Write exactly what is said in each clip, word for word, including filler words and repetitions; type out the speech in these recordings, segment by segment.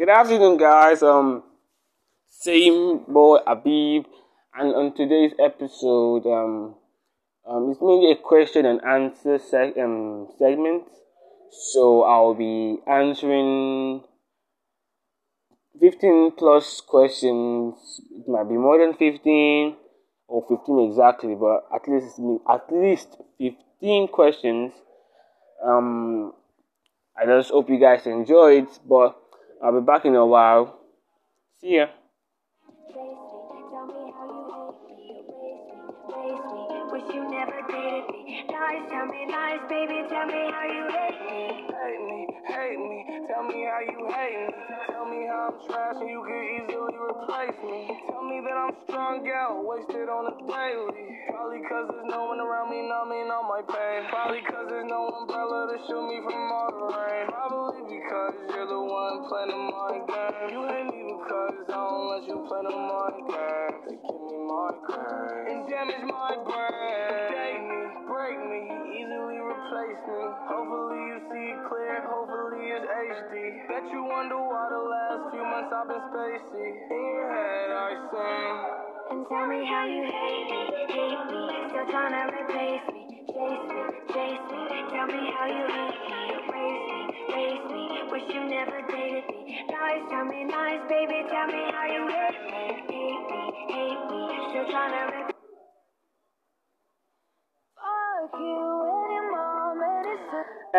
Good afternoon, guys. Um, same boy Abib, and on today's episode, um, um, it's mainly a question and answer seg- um, segment. So I'll be answering fifteen plus questions. It might be more than fifteen or fifteen exactly, but at least at least fifteen questions. Um, I just hope you guys enjoyed, but I'll be back in a while. See ya.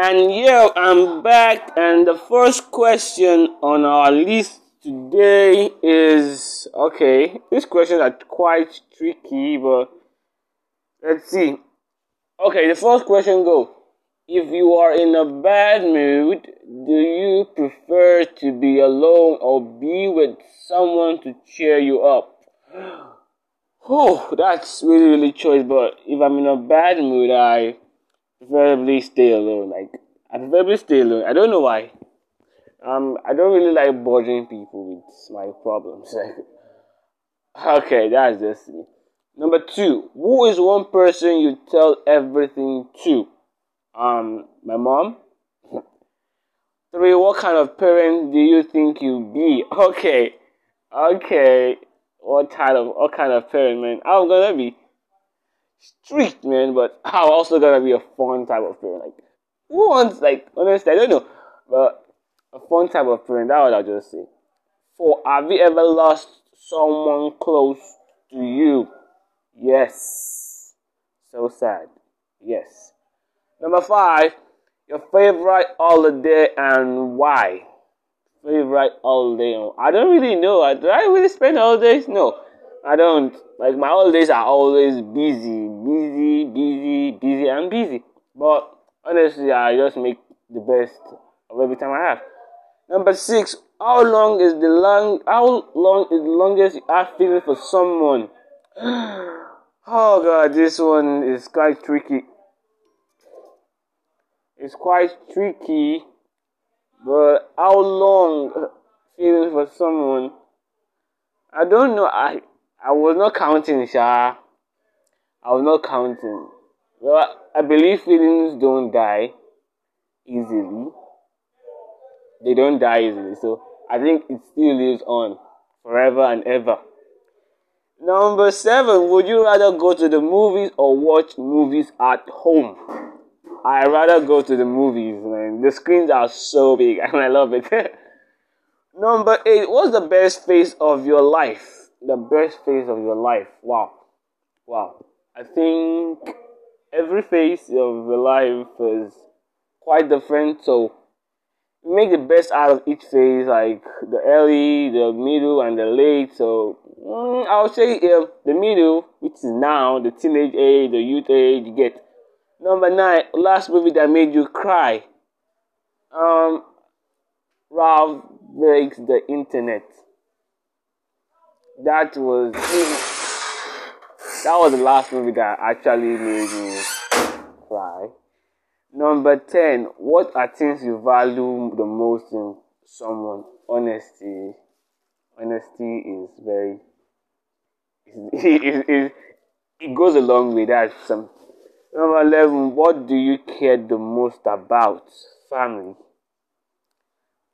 And yeah, I'm back, and the first question on our list today is, okay, these questions are quite tricky, but let's see. Okay, the first question goes, if you are in a bad mood, do you prefer to be alone or be with someone to cheer you up? Oh, that's really, really choice, but if I'm in a bad mood, I preferably stay alone. Like, I preferably stay alone. I don't know why. Um, I don't really like bothering people with my problems. Okay, that's just me. Number two, who is one person you tell everything to? Um, my mom. Three, what kind of parent do you think you be? Okay, okay. What kind of what kind of parent, man? I'm gonna be strict, man, but I'm also gonna be a fun type of parent. Like, who wants, like, honestly, I don't know, but a fun type of friend, that's what I'll just say. Four, have you ever lost someone close to you? Yes. So sad. Yes. Number five, your favorite holiday and why? Favorite holiday and why? I don't really know. Do I really spend holidays? No, I don't. Like, my holidays are always busy, busy, busy, busy, and busy. But honestly, I just make the best of every time I have. Number six, how long is the long? How long is the longest you have feeling for someone? Oh god, this one is quite tricky. It's quite tricky, but how long feeling for someone? I don't know. I I was not counting, Sha. I was not counting. Well, I believe feelings don't die easily. They don't die easily, so I think it still lives on forever and ever. Number seven, would you rather go to the movies or watch movies at home? I'd rather go to the movies, man. The screens are so big and I love it. Number eight, what's the best phase of your life? The best phase of your life. Wow. Wow. I think every phase of your life is quite different, so make the best out of each phase, like the early, the middle, and the late. So mm, I would say yeah, the middle, which is now, the teenage age, the youth age, you get. Number nine, last movie that made you cry. Um, Ralph Breaks the Internet. That was that was the last movie that actually made me cry. Number ten, what are things you value the most in someone? Honesty. Honesty is very... It, it, it, it goes a long way. That's some. Number eleven, what do you care the most about? Family.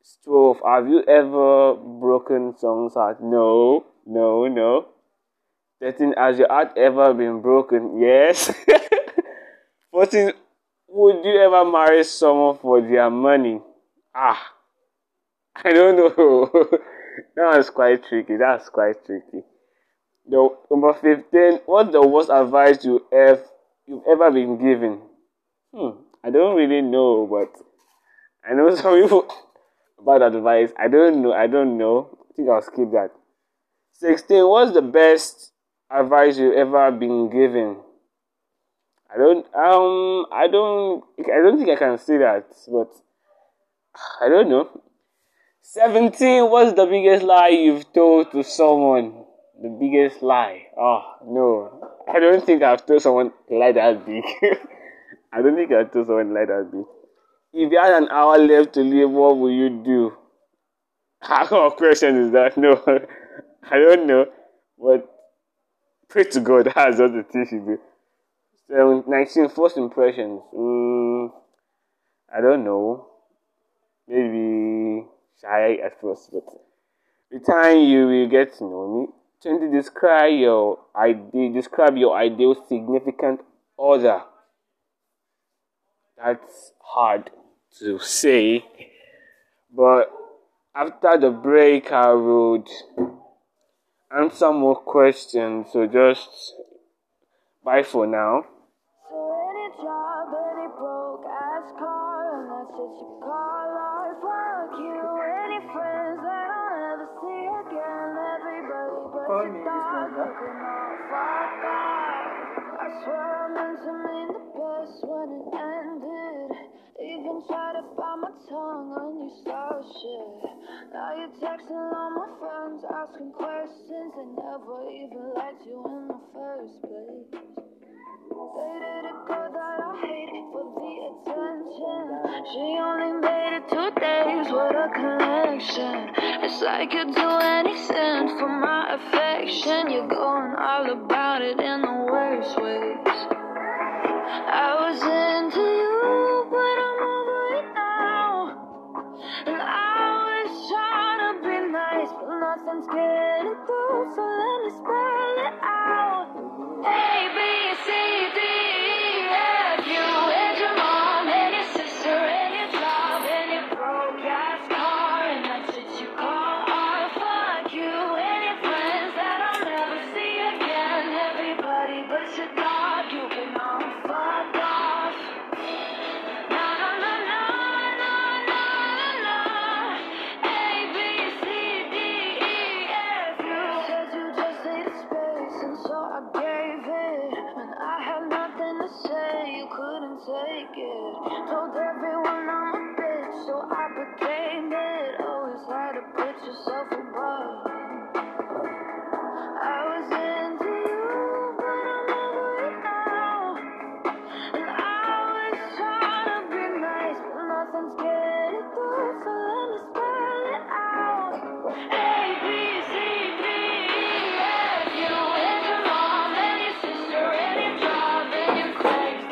strophe, have you ever broken someone's heart? No, no, no. thirteen, has your heart ever been broken? Yes. fourteen, would you ever marry someone for their money? Ah, I don't know. That was quite tricky. That's quite tricky. The, number fifteen, what's the worst advice you have, you've ever been given? Hmm, I don't really know, but I know some people about advice. I don't know. I don't know. I think I'll skip that. sixteen, what's the best advice you've ever been given? I don't, um, I don't, I don't think I can say that, but I don't know. seventeen, what's the biggest lie you've told to someone? The biggest lie. Oh, no. I don't think I've told someone a lie that big. I don't think I've told someone a lie that big. If you had an hour left to live, what would you do? How kind of question is that? No. I don't know. But pray to God. That's what the thing should do. So, nineteen, first impressions. Mm, I don't know. Maybe shy at first, but with time you will get to know me. twenty, describe your ideal, describe your ideal significant other. That's hard to say, but after the break, I would answer more questions. So just bye for now. Try to bite my tongue on your slow shit. Now you're texting all my friends, asking questions. I never even liked you in the first place. Dated a girl that I hated for the attention. She only made it two days with a connection. It's like you'd do anything for my affection. You're going all about it in the worst ways. I was into you. Getting through, so let me spell it out. A, B, C, D, E, F, you and your mom and your sister and your job and your broke-ass car, and that's what you call art. Fuck you and your friends that I'll never see again. Everybody but your dog, you can all fuck off. No, no, no, no, no, no, no. A, B, C, D. Take it. Told everyone I'm a bitch, so I became it. Always had to put yourself above. I was into you, but I'm over it now. And I was trying to be nice, but nothing's getting through. So let me spell it out. A, B, C, D, E, F. You and your mom and your sister and your job and your claims.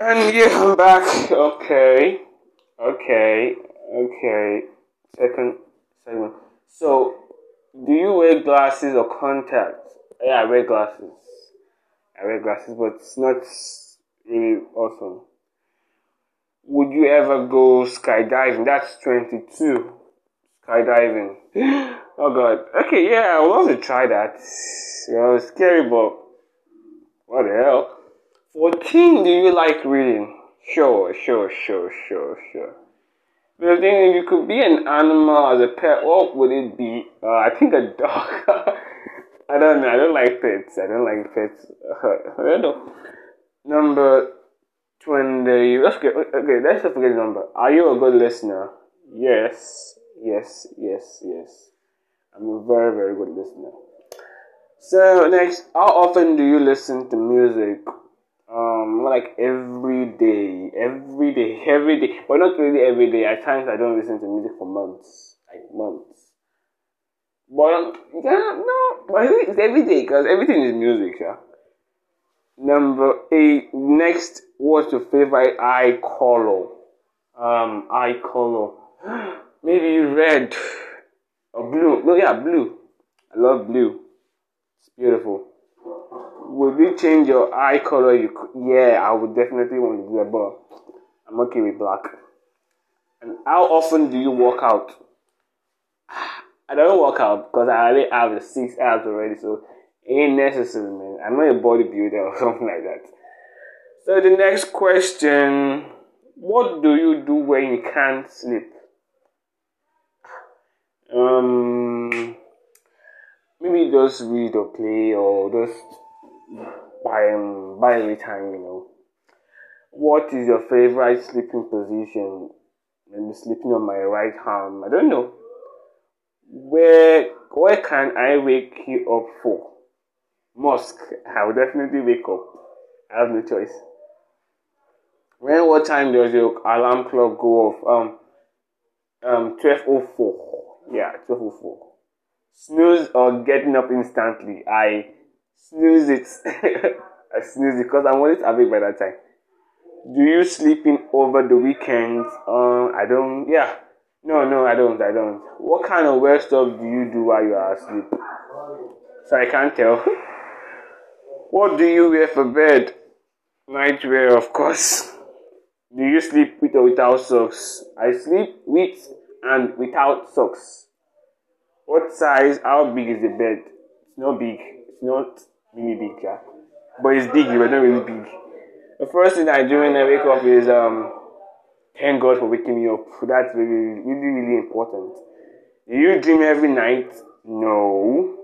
And yeah, I'm back. Okay, okay, okay. Second segment. So, do you wear glasses or contacts? Yeah, I wear glasses. I wear glasses, but it's not really awesome. Would you ever go skydiving? That's twenty-two. Skydiving. Oh god. Okay, yeah, I would love to try that. You know, it's scary, but what the hell? fourteen, do you like reading? Sure, sure, sure, sure, sure. But then if you could be an animal as a pet, what would it be? Uh, I think a dog. I don't know, I don't like pets. I don't like pets. I don't know. Number twenty. Let's get, okay, let's not forget the number. Are you a good listener? Yes, yes, yes, yes. I'm a very, very good listener. So, next, how often do you listen to music? Um, like every day, every day, every day. But not really every day. At times, I don't listen to music for months. Like, months. But, yeah, no, but it's every day, because everything is music, yeah. Number eight, next, what's your favorite eye color? Um, eye color. Maybe red. Or blue. No, yeah, blue. I love blue. It's beautiful. Would you change your eye color? You could, yeah, I would definitely want to do that, but I'm okay with black. And how often do you work out? I don't work out because I already have the six abs already, so it ain't necessary, man. I'm not a bodybuilder or something like that. So the next question, what do you do when you can't sleep? Um, maybe just read or play or just buy um, buy every time, you know. What is your favorite sleeping position? Maybe sleeping on my right arm. I don't know. Where where can I wake you up for? Mosque. I will definitely wake up. I have no choice. When what time does your alarm clock go off? Um, um, twelve oh four. Yeah, twelve oh four. Snooze or getting up instantly? I snooze it. I snooze it because I wanted to awake by that time. Do you sleep in over the weekend? Um, I don't. Yeah. No, no, I don't. I don't. What kind of weird stuff do you do while you are asleep? So I can't tell. What do you wear for bed? Nightwear, of course. Do you sleep with or without socks? I sleep with and without socks. What size? How big is the bed? It's not big. It's not really big, yeah. But it's big, but not really big. The first thing I do when I wake up is um, thank God for waking me up. That's really, really, really important. Do you dream every night? No.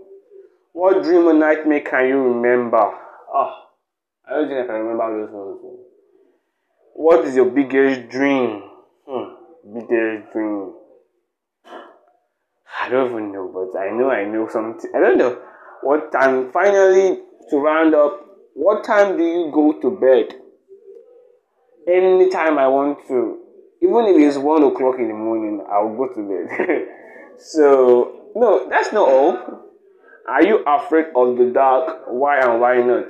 What dream or nightmare can you remember? Oh, I don't think I can remember those ones. What is your biggest dream? Hmm, biggest dream. I don't even know, but I know I know something. I don't know. What time? Finally, to round up, what time do you go to bed? Anytime I want to. Even if it's one o'clock in the morning, I'll go to bed. So, no, that's not all. Are you afraid of the dark? Why and why not?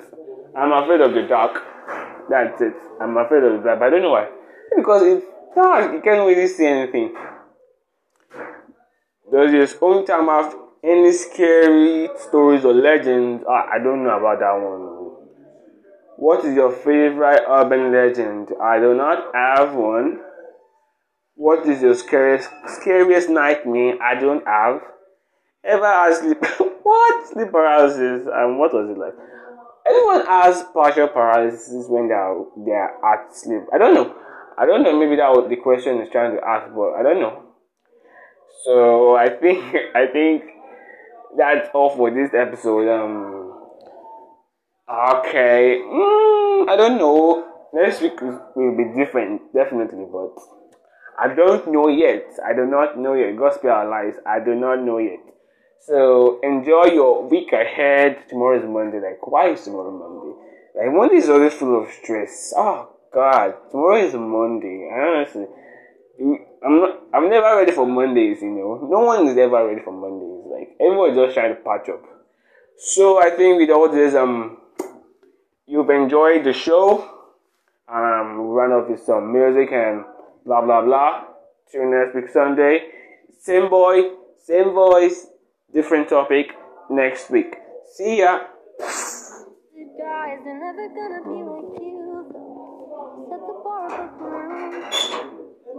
I'm afraid of the dark. That's it. I'm afraid of the dark, but I don't know why. Because it's dark, you can't really see anything. Does your hometown have any scary stories or legends? I, I don't know about that one. What is your favorite urban legend? I do not have one. What is your scariest scariest nightmare? I don't have. Ever had sleep? What? Sleep paralysis? And um, what was it like? Everyone has partial paralysis when they are they are at sleep. I don't know. I don't know. Maybe that was the question is trying to ask, but I don't know. So I think I think that's all for this episode. Um. Okay. Mm, I don't know. Next week will be different, definitely. But I don't know yet. I do not know yet. God spare our lives. I do not know yet. So enjoy your week ahead. Tomorrow is Monday. Like, why is tomorrow Monday? Like, Monday is always full of stress. Oh God, tomorrow is Monday. Honestly. I'm not. I'm never ready for Mondays, you know. No one is ever ready for Mondays. Like, everyone's just trying to patch up. So I think with all this, um, you've enjoyed the show. Um, run off with some music and blah blah blah. Tune next week Sunday. Same boy, same voice, different topic next week. See ya. you guys, they're never gonna be like you, though. Set the bar up now.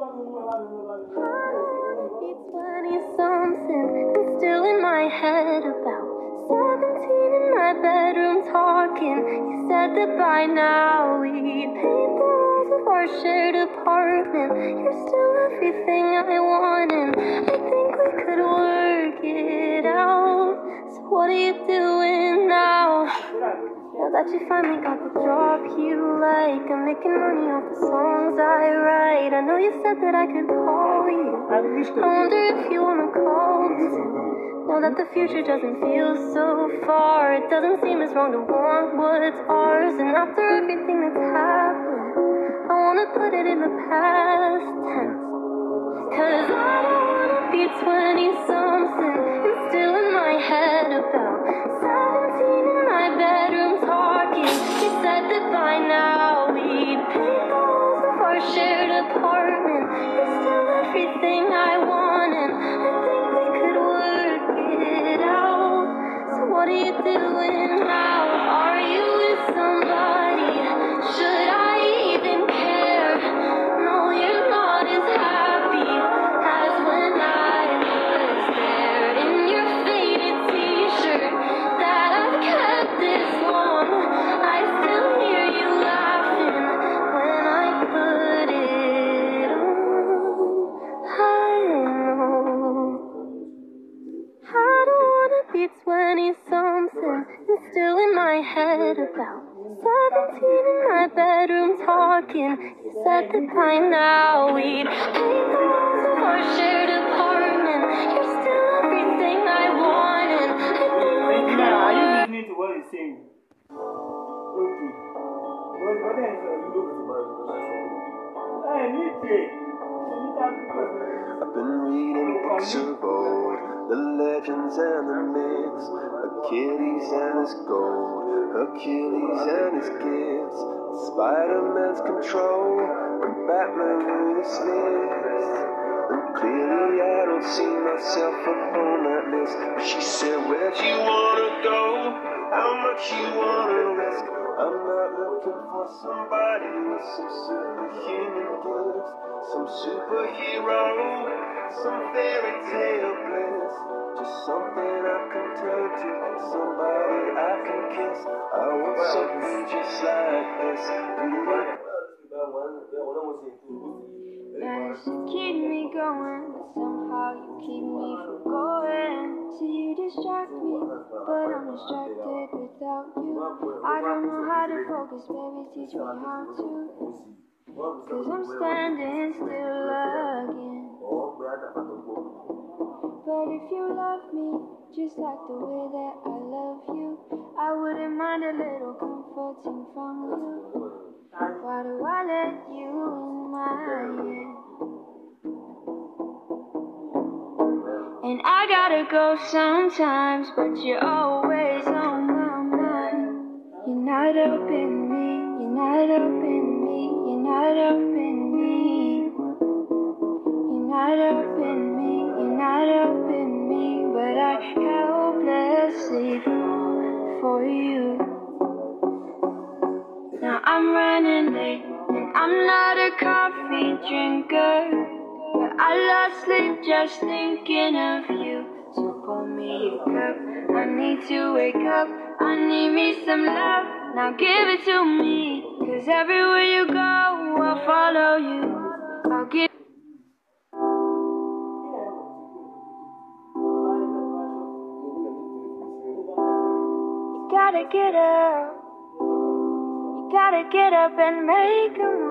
I wanna be twenty-something, it's still in my head about seventeen in my bedroom talking. You said that by now we paid the rent of our shared apartment. You're still everything I want, and I think we could work it out. So what are you doing now? Now that you finally got the job you like, I'm making money off the songs I write. I know you said that I could call you. I wonder if you wanna call me. Now that the future doesn't feel so far, it doesn't seem as wrong to want what's ours. And after everything that's happened, I wanna put it in the past tense. Cause I don't wanna be twenty-something, it's still in my head about seventeen in my bedroom talking. You said that by now we paid the walls of our shared apartment. It's still everything I want, and I think we could work. What are you doing now? Are you with somebody? Should I even care? No, you're not as happy as when I was there. In your faded t-shirt that I've kept this long, I still hear you laughing when I put it on. I know I don't wanna be twenty. It's still in my head about seventeen in my bedroom talking. You said that by now we'd paid the walls of our shared apartment. You're still everything I want, and I think we could. Now, are you listening to what he's saying? Okay. What what is you look for? I need it. I've been reading books of old, the legends and the myths, Achilles and his gold, Hercules and his gifts, Spider-Man's control, and Batman with his fists. And clearly I don't see myself upon that list. But she said, where'd you wanna go? How much you wanna risk? I'm not looking for somebody with some superhuman gifts, some superhero, some fairy tale bliss. Just something I can turn to, somebody I can kiss. I want something just like this. Manage to keep me going, but somehow you keep me from going. So you distract me, but I'm distracted without you. I don't know how to focus, baby, teach me how to. Cause I'm standing still again. But if you love me, just like the way that I love you, I wouldn't mind a little comforting from you. Why do I let you in my head? And I gotta go sometimes, but you're always on my mind. You're not up in me, you're not up in me, you're not up in me. You're not up in me, you're not up in me, but I helplessly fall for you. Now I'm running late, and I'm not a coffee drinker. But I lost sleep just thinking of you. So pour me a cup, I need to wake up. I need me some love, now give it to me. Cause everywhere you go, I'll follow you. I'll give. You gotta get up. You gotta get up and make a move.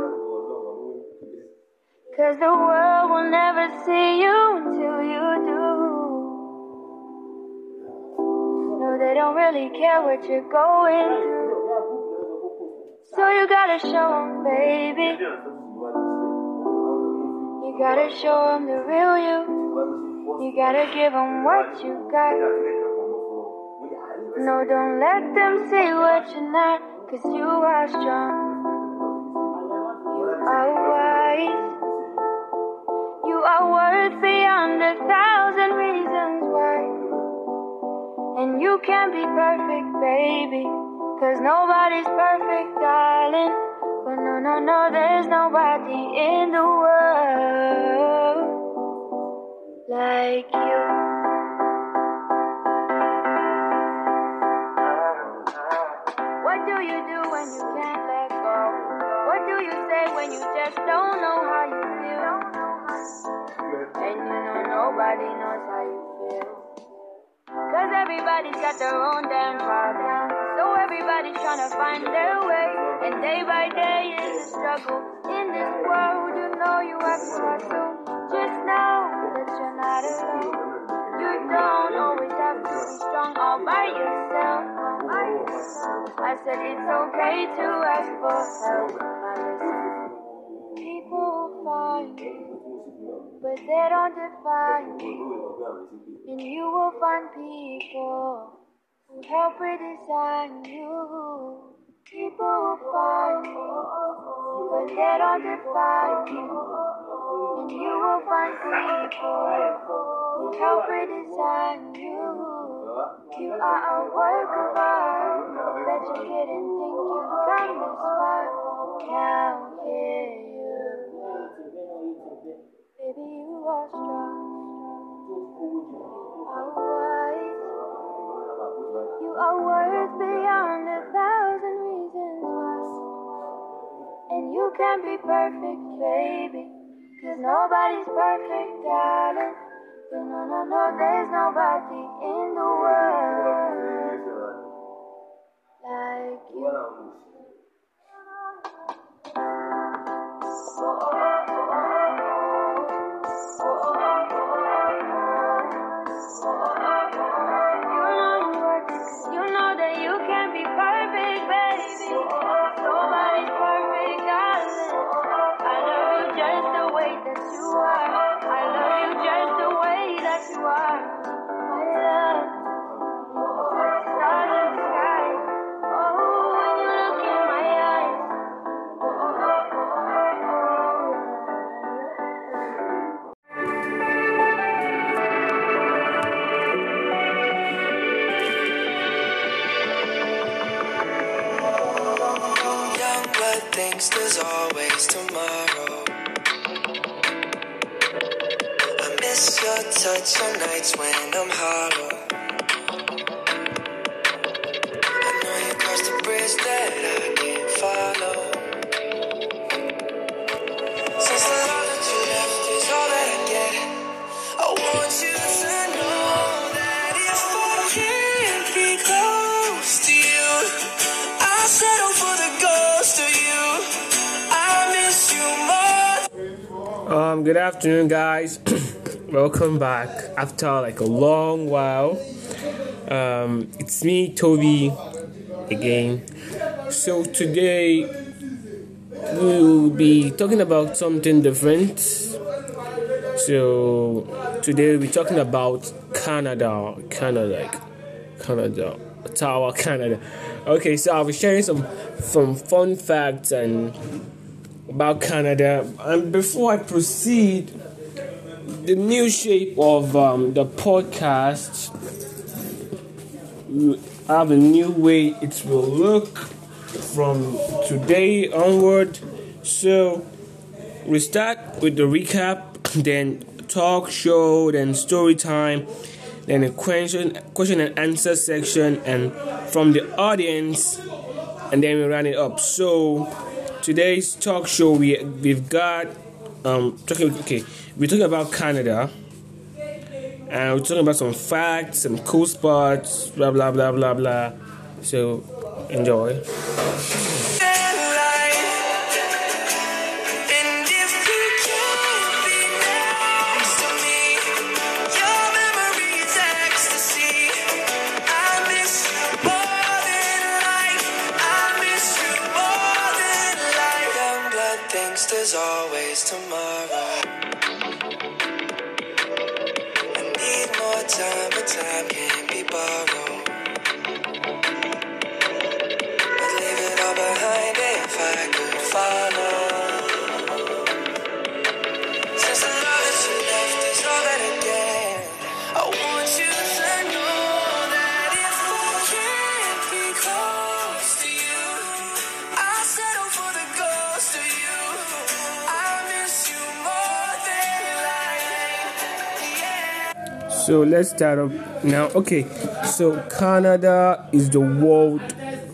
Cause the world will never see you until you do. No, they don't really care what you're going through. So you gotta show them, baby. You gotta show them the real you. You gotta give them what you got. No, don't let them see what you're not. Cause you are strong. You are wise. You are worth beyond a thousand reasons why. And you can be perfect, baby. 'Cause nobody's perfect, darling. But no, no, no, there's nobody in the world like you. What do you do when you can't let go? What do you say when you just don't know how you feel? And you know nobody knows how you feel. 'Cause everybody's got their own damn problem. So everybody's trying to find their way. And day by day is a struggle. In this world, you know you have to hustle. Just know that you're not alone. You don't always have to be strong all by yourself. I said it's okay to ask for help. People find you, but they don't define you. And you will find people who help redesign you. People who find you, but they don't define you. And you will find people who help redesign you. You are a work of art, but you didn't think you'd come this far. Now here you are. Baby, you are strong. You are wise. You are worth beyond a thousand reasons why. And you can be perfect, baby, 'cause nobody's perfect, darling. But no, no, no, there's nobody in the world like you. There's always tomorrow. I miss your touch on nights when I'm hollow. I know you crossed the bridge that I can't follow. Since the love that you left is all that I get, I want you to know that if I can't be close to you, I'll settle for the ghost of you. Um, good afternoon, guys. Welcome back after like a long while. Um, it's me, Toby, again. So today we'll be talking about something different. So today we'll be talking about Canada, Canada, Canada, Ottawa, Canada. Okay, so I'll be sharing some some fun facts and. About Canada, and before I proceed, the new shape of um, the podcast, we have a new way it will look from today onward. So we start with the recap, then talk show, then story time, then a question, question and answer section, and from the audience, and then we round it up. So. Today's talk show, we we've got um talking okay we're talking about Canada, and we're talking about some facts, some cool spots, blah blah blah blah blah. So enjoy. There's always tomorrow. I need more time, but time can't be borrowed. I'd leave it all behind if I could follow. Since the love that you left is all that I get, I want you to know that if I can't be close. So let's start up now. Okay, so Canada is the world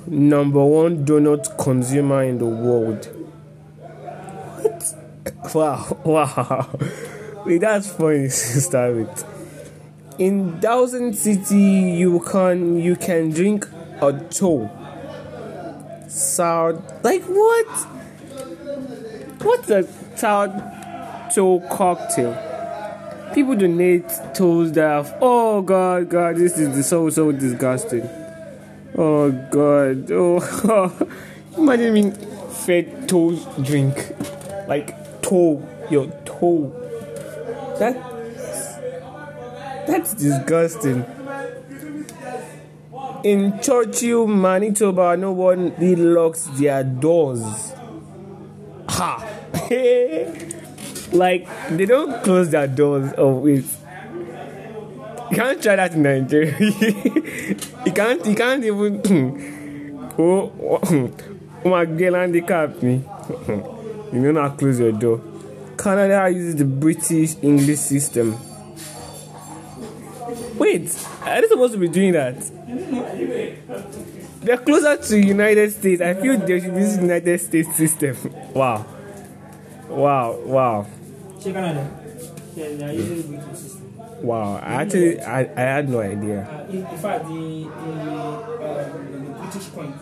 number one donut consumer in the world. What? Wow, wow. Wait, that's funny to start with. In Dawson City, you can you can drink a toe. Sour, like what? What's a sour toe cocktail? People donate toes that have, oh god, god, this is so, so disgusting. Oh god, oh, imagine being fed toes drink. Like, toe, your toe. That, that's disgusting. In Churchill, Manitoba, no one relocks their doors. Ha! Like, they don't close their doors of it. You can't try that in Nigeria. you can't, you can't even. oh, oh, oh, my girl, and they cap me. You know, not close your door. Canada uses the British English system. Wait, are they supposed to be doing that? They're closer to United States. I feel they should use United States system. Wow. Wow, wow. Canada. Yeah, they are using the British system. Wow, I actually, I, I had no idea. Uh, in, in fact, the, the, uh, the British coin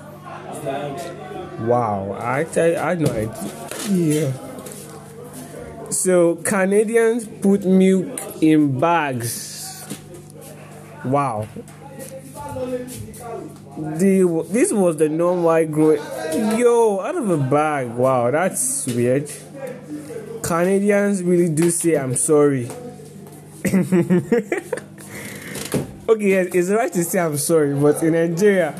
is the island. Wow, I actually I had no idea. Yeah. So, Canadians put milk in bags. Wow. The, this was the norm while growing. Yo, out of a bag. Wow, that's weird. Canadians really do say I'm sorry. Okay, yes, it's right to say I'm sorry, but in Nigeria,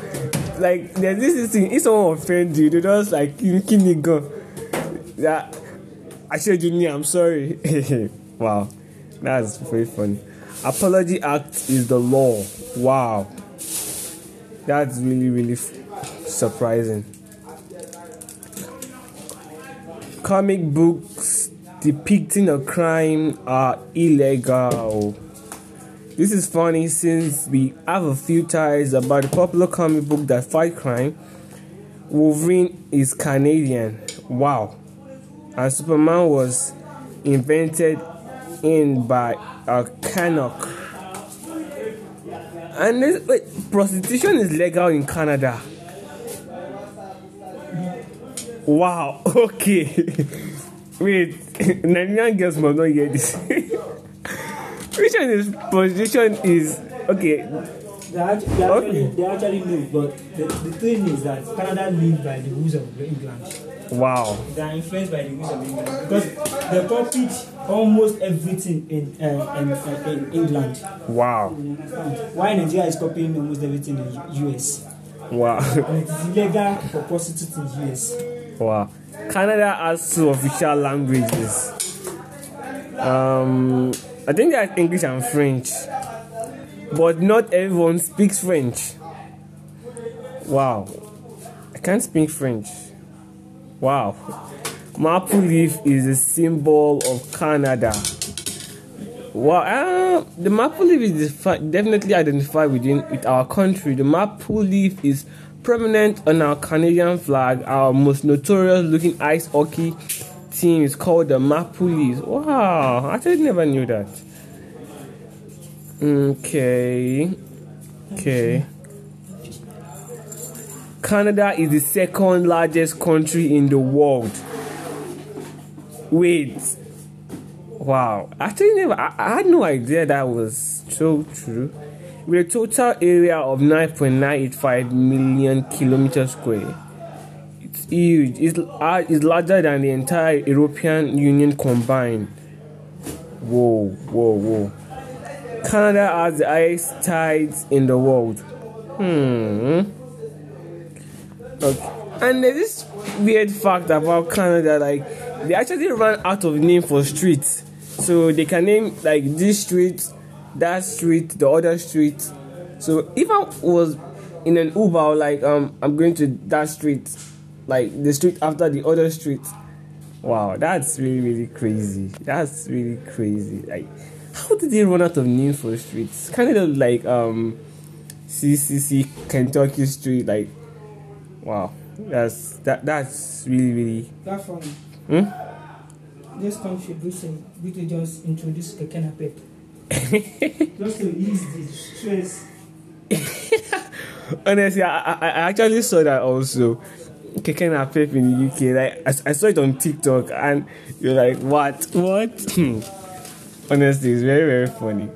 like, there's this thing, if someone offends you, they just like, yeah, I showed you, I'm sorry. Wow, that's very funny. Apology Act is the law. Wow, that's really, really f- surprising. Comic books depicting a crime are illegal. This is funny since we have a few ties about the popular comic book that fight crime. Wolverine is Canadian. Wow. And Superman was invented in by a Canuck. And this, wait, prostitution is legal in Canada. Wow, okay. Wait, Nigerian girls must not hear this. Which one is position is okay? They actually, okay. They actually live, but the, the thing is that Canada lives by the rules of England. Wow. They are influenced by the rules of England because they copied almost everything in uh, in, uh, in England. Wow. Why Nigeria is copying almost everything in the U S? Wow. And it is illegal for prostitutes in the U S. Wow. Canada has two official languages. Um, I think they are English and French. But not everyone speaks French. Wow. I can't speak French. Wow. Maple leaf is a symbol of Canada. Wow. Uh, the maple leaf is defi- definitely identified within with our country. The maple leaf is prominent on our Canadian flag. Our most notorious looking ice hockey team is called the Maple Leafs. Wow, I actually never knew that. Okay. Okay. Canada is the second largest country in the world. Wait. Wow. I actually never I, I had no idea that was so true. With a total area of nine point nine eight five million kilometers square. It's huge. It's, uh, it's larger than the entire European Union combined. Whoa, whoa, whoa. Canada has the highest tides in the world. Hmm. Okay. And there's this weird fact about Canada, like, they actually ran out of name for streets. So they can name, like, this street, that street, the other street. So if I was in an Uber, like um, I'm going to that street, like the street after the other street. Wow, that's really, really crazy. That's really crazy. Like, How did they run out of names for the streets? Kind of like um, C C C Kentucky Street. Like, wow, that's that. That's really really. That's funny. Hmm? This country, Bruce, we could just introduce the canapé. Just to ease the stress. Honestly, I, I I actually saw that also. Keke Napep in the U K, like I, I saw it on TikTok, and you're like, what, what? Honestly, it's very, very funny.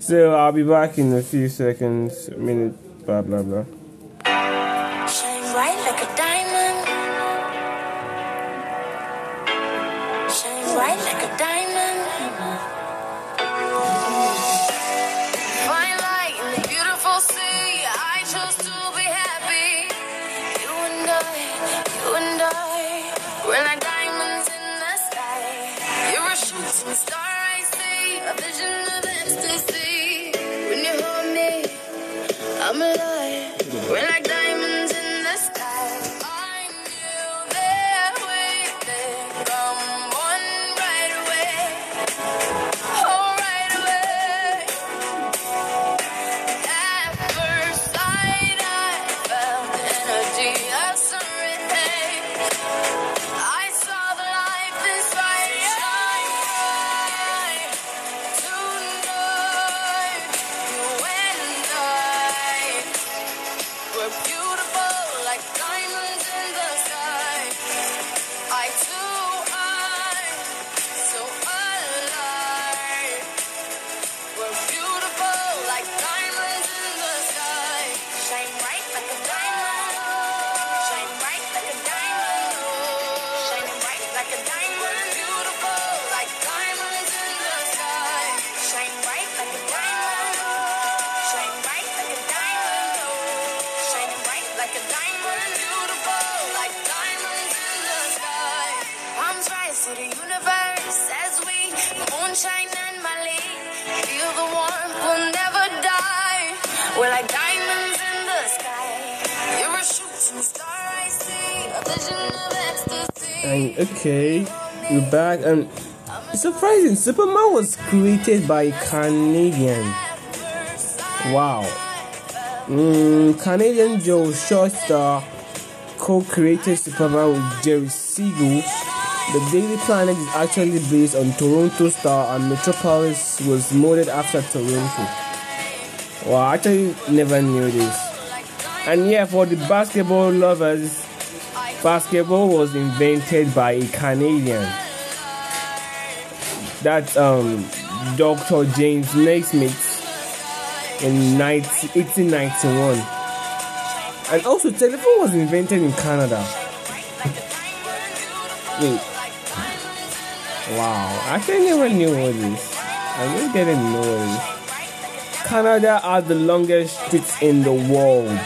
So I'll be back in a few seconds, a minute, blah blah blah. Shine bright like a diamond. Shine bright like a diamond. Fine light in the beautiful sea. I chose to be happy. You and I, you and I, we're like diamonds in the sky. You're a shooting star. A vision of ecstasy. When you hold me, I'm alive. We're like diamonds in the sky. I knew that we could come one right away. Oh, right away. At first sight, I felt the energy of surrender. I saw the life inside you. And okay, we're back, and surprising, Superman was created by a Canadian. Wow. Mm, Canadian Joe Shuster co-created Superman with Jerry Siegel. The Daily Planet is actually based on Toronto Star, and Metropolis was modeled after Toronto. Wow, I actually never knew this. And yeah, for the basketball lovers, basketball was invented by a Canadian. That's um, Doctor James Naismith in eighteen ninety-one. And also, telephone was invented in Canada. Wait. Wow, I actually never knew all this. I really didn't know this. Canada are the longest streets in the world.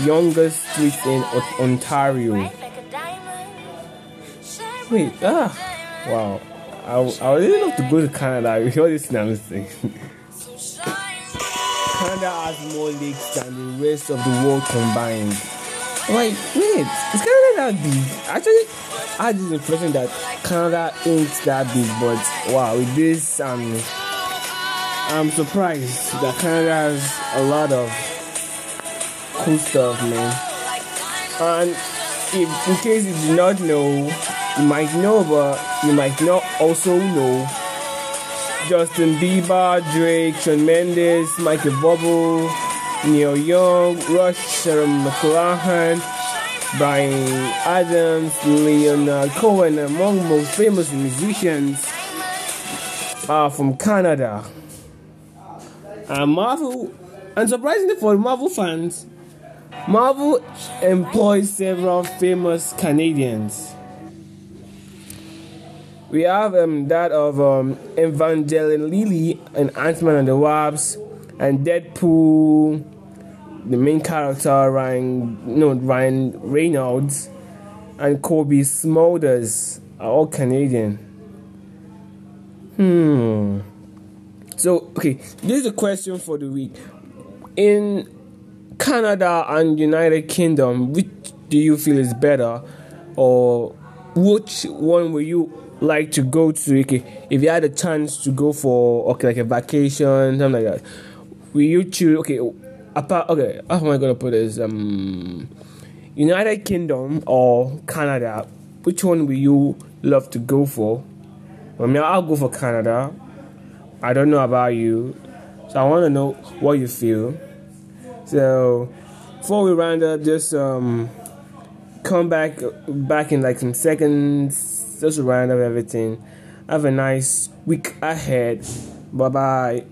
Youngest street in Ontario. Wait, ah, wow. I, I would really love to go to Canada with all this nonsense. Canada has more lakes than the rest of the world combined. Wait, wait, is Canada that big? Actually, I had this impression that Canada ain't that big, but wow, with this, um, I'm surprised that Canada has a lot of cool stuff, man. And if, in case you do not know, you might know, but you might not also know, Justin Bieber, Drake, Shawn Mendes, Michael Bublé, Neil Young, Rush, Sarah McLachlan, Bryan Adams, Leonard Cohen, among the most famous musicians are from Canada. And Marvel, and surprisingly for Marvel fans, Marvel employs several famous Canadians. We have um, that of um, Evangeline Lilly and Ant-Man and the Wasp, and Deadpool, the main character Ryan, no, Ryan Reynolds, and Kobe Smulders are all Canadian. Hmm. So, okay, this is a question for the week. In Canada and United Kingdom, which do you feel is better, or which one will you like to go to? Okay, if you had a chance to go for okay, like a vacation, something like that, will you choose? Okay, apart. Okay, how am I gonna put this? Um, United Kingdom or Canada? Which one will you love to go for? I mean, I'll go for Canada. I don't know about you, so I want to know what you feel. So, before we round up, just um, come back back in like some seconds. Just round up everything. Have a nice week ahead. Bye bye.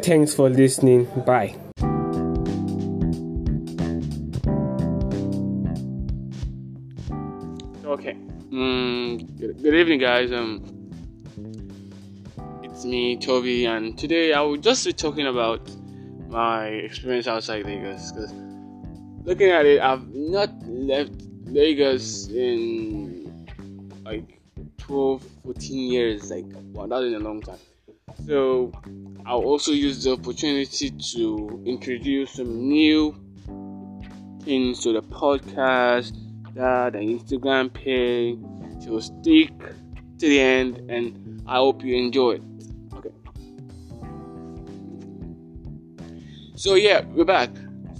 Thanks for listening. Bye. Okay. Mm, good, good evening, guys. Um, it's me, Toby, and today I will just be talking about my experience outside Lagos. Because looking at it, I've not left Lagos in like twelve, fourteen years. Like, wow, that's been a long time. So I'll also use the opportunity to introduce some new things to the podcast, that the Instagram page. So stick to the end, and I hope you enjoy it. Okay. So yeah, we're back.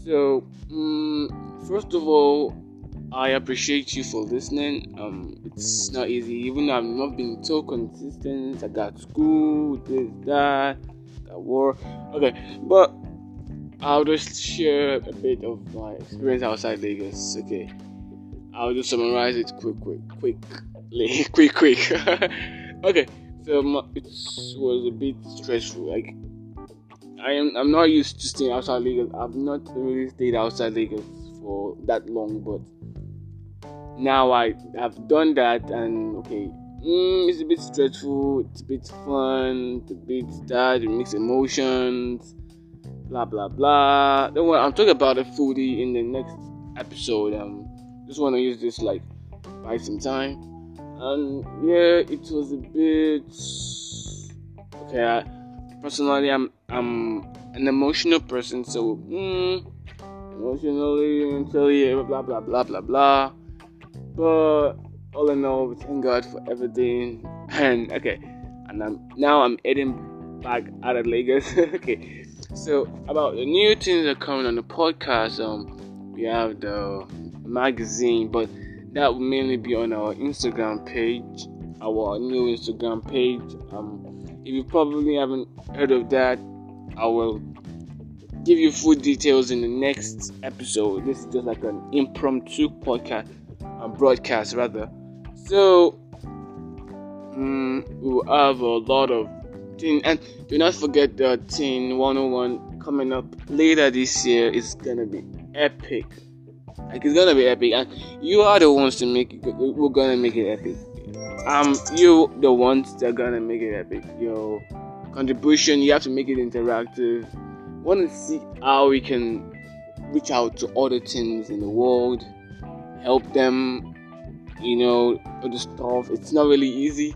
So um, first of all, I appreciate you for listening. Um, it's not easy, even though I've not been so consistent. I got school, this, that, that work. Okay, but I'll just share a bit of my experience outside Lagos. Okay, I'll just summarize it quick, quick, quickly, quick, quick. Okay, so my, it was a bit stressful. Like, I am, I'm not used to staying outside Lagos. I've not really stayed outside Lagos for that long, but now I have done that, and okay, mm, it's a bit stressful, it's a bit fun, it's a bit that, it mixed emotions, blah blah blah. Don't worry, I'm talking about a foodie in the next episode. Um, just want to use this like buy some time, and yeah, it was a bit okay. I, personally, I'm I'm an emotional person, so mm, emotionally, mentally, blah blah blah blah blah. But all in all, we thank God for everything. And okay, and I'm, now I'm heading back out of Lagos. Okay, so about the new things that are coming on the podcast. Um, we have the magazine, but that will mainly be on our Instagram page, our new Instagram page. Um, if you probably haven't heard of that, I will give you full details in the next episode. This is just like an impromptu podcast. And broadcast rather, so um, we will have a lot of things, and do not forget the Teen one oh one coming up later this year is gonna be epic. Like it's gonna be epic, and you are the ones to make it. We're gonna make it epic. Um, you the ones that are gonna make it epic. Your contribution, you have to make it interactive. Want to see how we can reach out to other teens in the world. Help them, you know, all the stuff. It's not really easy.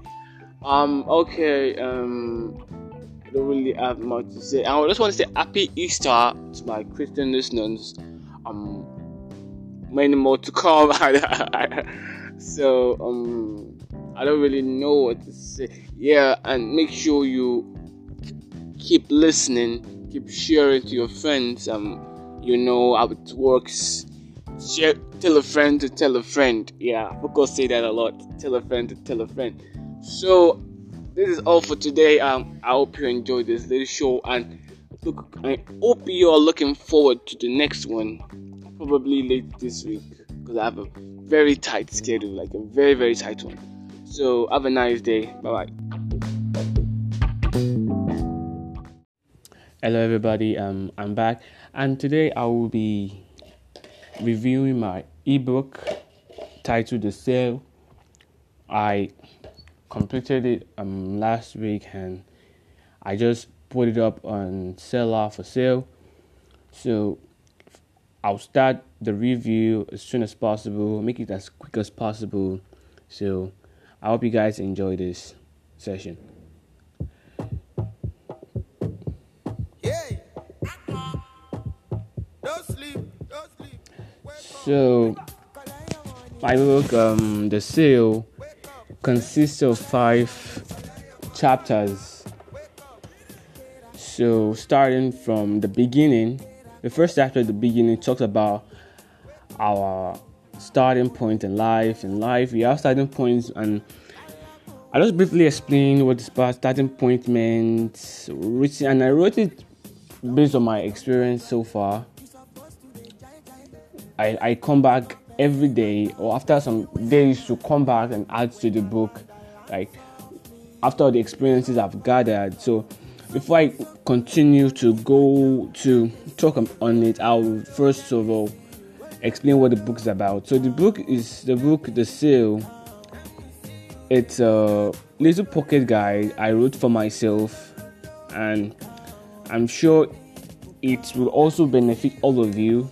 Um, okay, um, I don't really have much to say. I just want to say Happy Easter to my Christian listeners. Um, many more to come. so, um, I don't really know what to say. Yeah, and make sure you keep listening, keep sharing to your friends. Um, you know how it works. Share, tell a friend to tell a friend. Yeah, people say that a lot. Tell a friend to tell a friend. So, this is all for today. Um, I hope you enjoyed this little show, and look, I hope you are looking forward to the next one, probably late this week, because I have a very tight schedule, like a very very tight one. So, have a nice day. Bye bye. Hello everybody. Um, I'm back, and today I will be reviewing my ebook titled The Sale. I completed it um last week, and I just put it up on seller for sale. So I'll start the review as soon as possible, make it as quick as possible. So I hope you guys enjoy this session. So, my book, um, The Sale, consists of five chapters. So, starting from the beginning, the first chapter at the beginning talks about our starting point in life. In life, we have starting points, and I just briefly explained what the starting point meant, and I wrote it based on my experience so far. I, I come back every day, or after some days, to come back and add to the book, like after the experiences I've gathered. So before I continue to go to talk on it, I'll first of all explain what the book's about. So the book is the book The Sale. It's a little pocket guide I wrote for myself, and I'm sure it will also benefit all of you.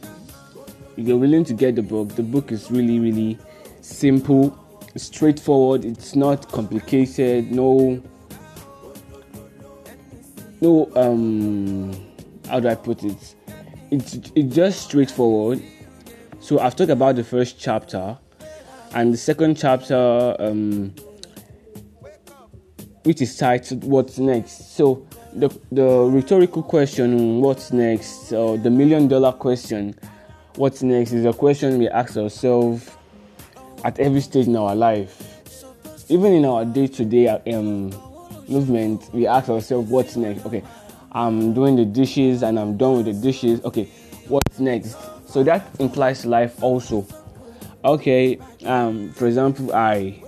If you're willing to get the book, the book is really, really simple, straightforward. It's not complicated. No, no. Um, how do I put it? It's it's just straightforward. So I've talked about the first chapter, and the second chapter, um, which is titled "What's Next." So the the rhetorical question, "What's next?" or the million dollar question. What's next is a question we ask ourselves at every stage in our life. Even in our day-to-day um, movement, we ask ourselves, what's next? Okay, I'm doing the dishes and I'm done with the dishes. Okay, what's next? So that implies life also. Okay, um, for example, I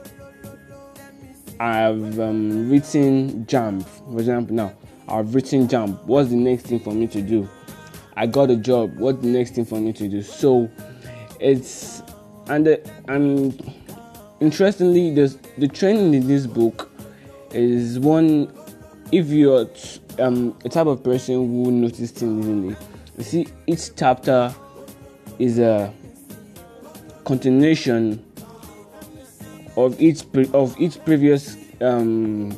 I've um, written jump. For example, now, I've written jump. What's the next thing for me to do? I got a job. What's the next thing for me to do? So, it's And the, and interestingly, the the training in this book is one. If you're um, a type of person who notices things easily, you see each chapter is a continuation of each of each previous um,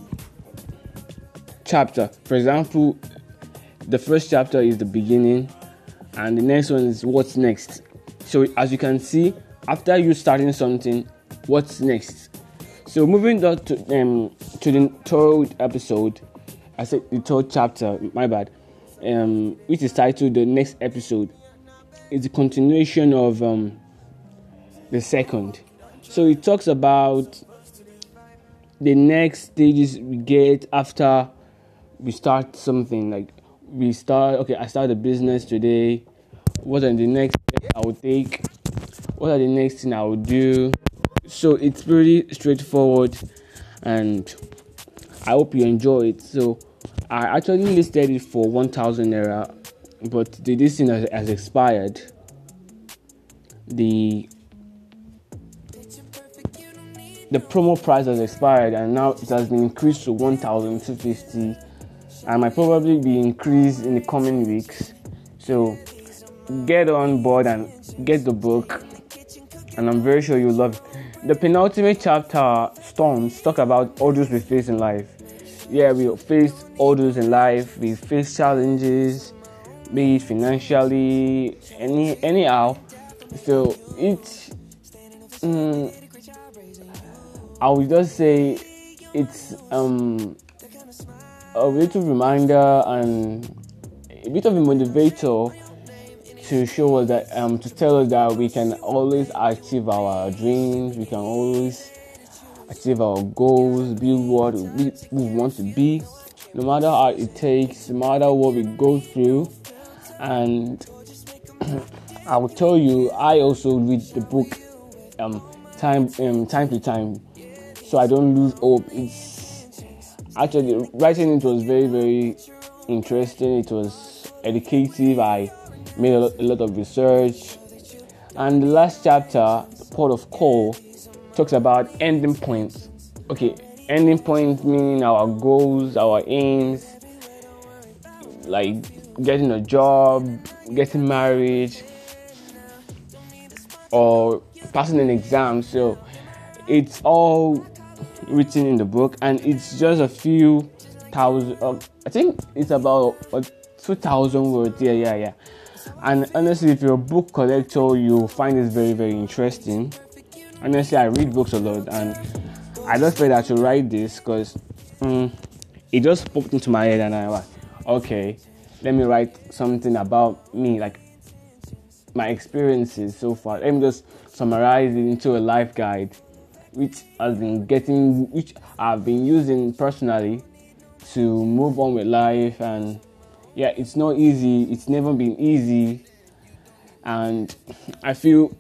chapter. For example, the first chapter is the beginning, and the next one is what's next. So as you can see, after you starting something, what's next? So moving on to um to the third episode, I said the third chapter. My bad. Um, which is titled "The Next Episode." It's a continuation of um the second. So it talks about the next stages we get after we start something. Like we start. Okay, I start a business today. What are the next steps I will take? What are the next thing I will do? So it's pretty straightforward, and I hope you enjoy it. So I actually listed it for one thousand naira, but the this thing has, has expired. The the promo price has expired, and now it has been increased to one thousand two hundred fifty, and might probably be increased in the coming weeks. So get on board and get the book, and I'm very sure you'll love it. The penultimate chapter, Storms, talk about odors we face in life. Yeah, we face odors in life. We face challenges, be it financially, any anyhow. So each, um, I would just say, it's um, a little reminder and a bit of a motivator to show us that, um, to tell us that we can always achieve our dreams, we can always achieve our goals, be what we, we want to be, no matter how it takes, no matter what we go through. And I will tell you, I also read the book um, time um, time to time, so I don't lose hope. It's actually, writing it was very, very interesting. It was educative. I made a lot, a lot of research. And the last chapter, Port of Call, talks about ending points. Okay, ending points mean our goals, our aims, like getting a job, getting married, or passing an exam. So it's all written in the book, and it's just a few thousand, uh, I think it's about uh, two thousand words. Yeah, yeah, yeah. And honestly, if you're a book collector, you'll find this very, very interesting. Honestly, I read books a lot, and I just felt I should write this because um, it just popped into my head, and I was like, okay, let me write something about me, like my experiences so far. Let me just summarize it into a life guide, which I've been getting, which I've been using personally to move on with life. And yeah, it's not easy. It's never been easy. And I feel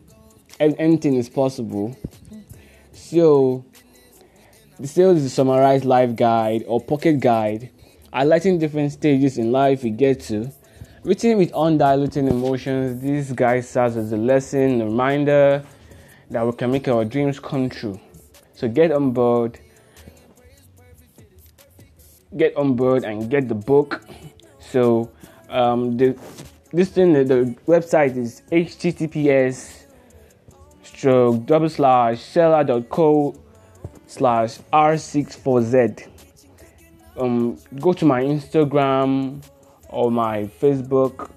anything is possible. So, The Sale is a summarized life guide or pocket guide, highlighting different stages in life we get to. Written with undiluted emotions, this guide serves as a lesson, a reminder that we can make our dreams come true. So get on board. Get on board and get the book. So, um, the, this thing, the, the website is https stroke double slash seller.co slash r64z. Um, go to my Instagram or my Facebook.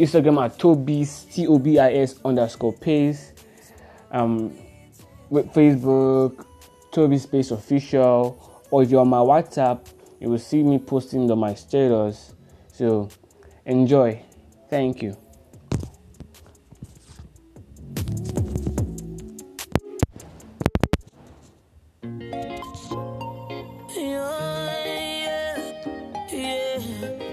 Instagram at Toby's, T O B I S underscore pace. Um, with Facebook, Toby Space Official. Or if you're on my WhatsApp, you will see me posting on my status. So enjoy. Thank you. Yeah, yeah, yeah.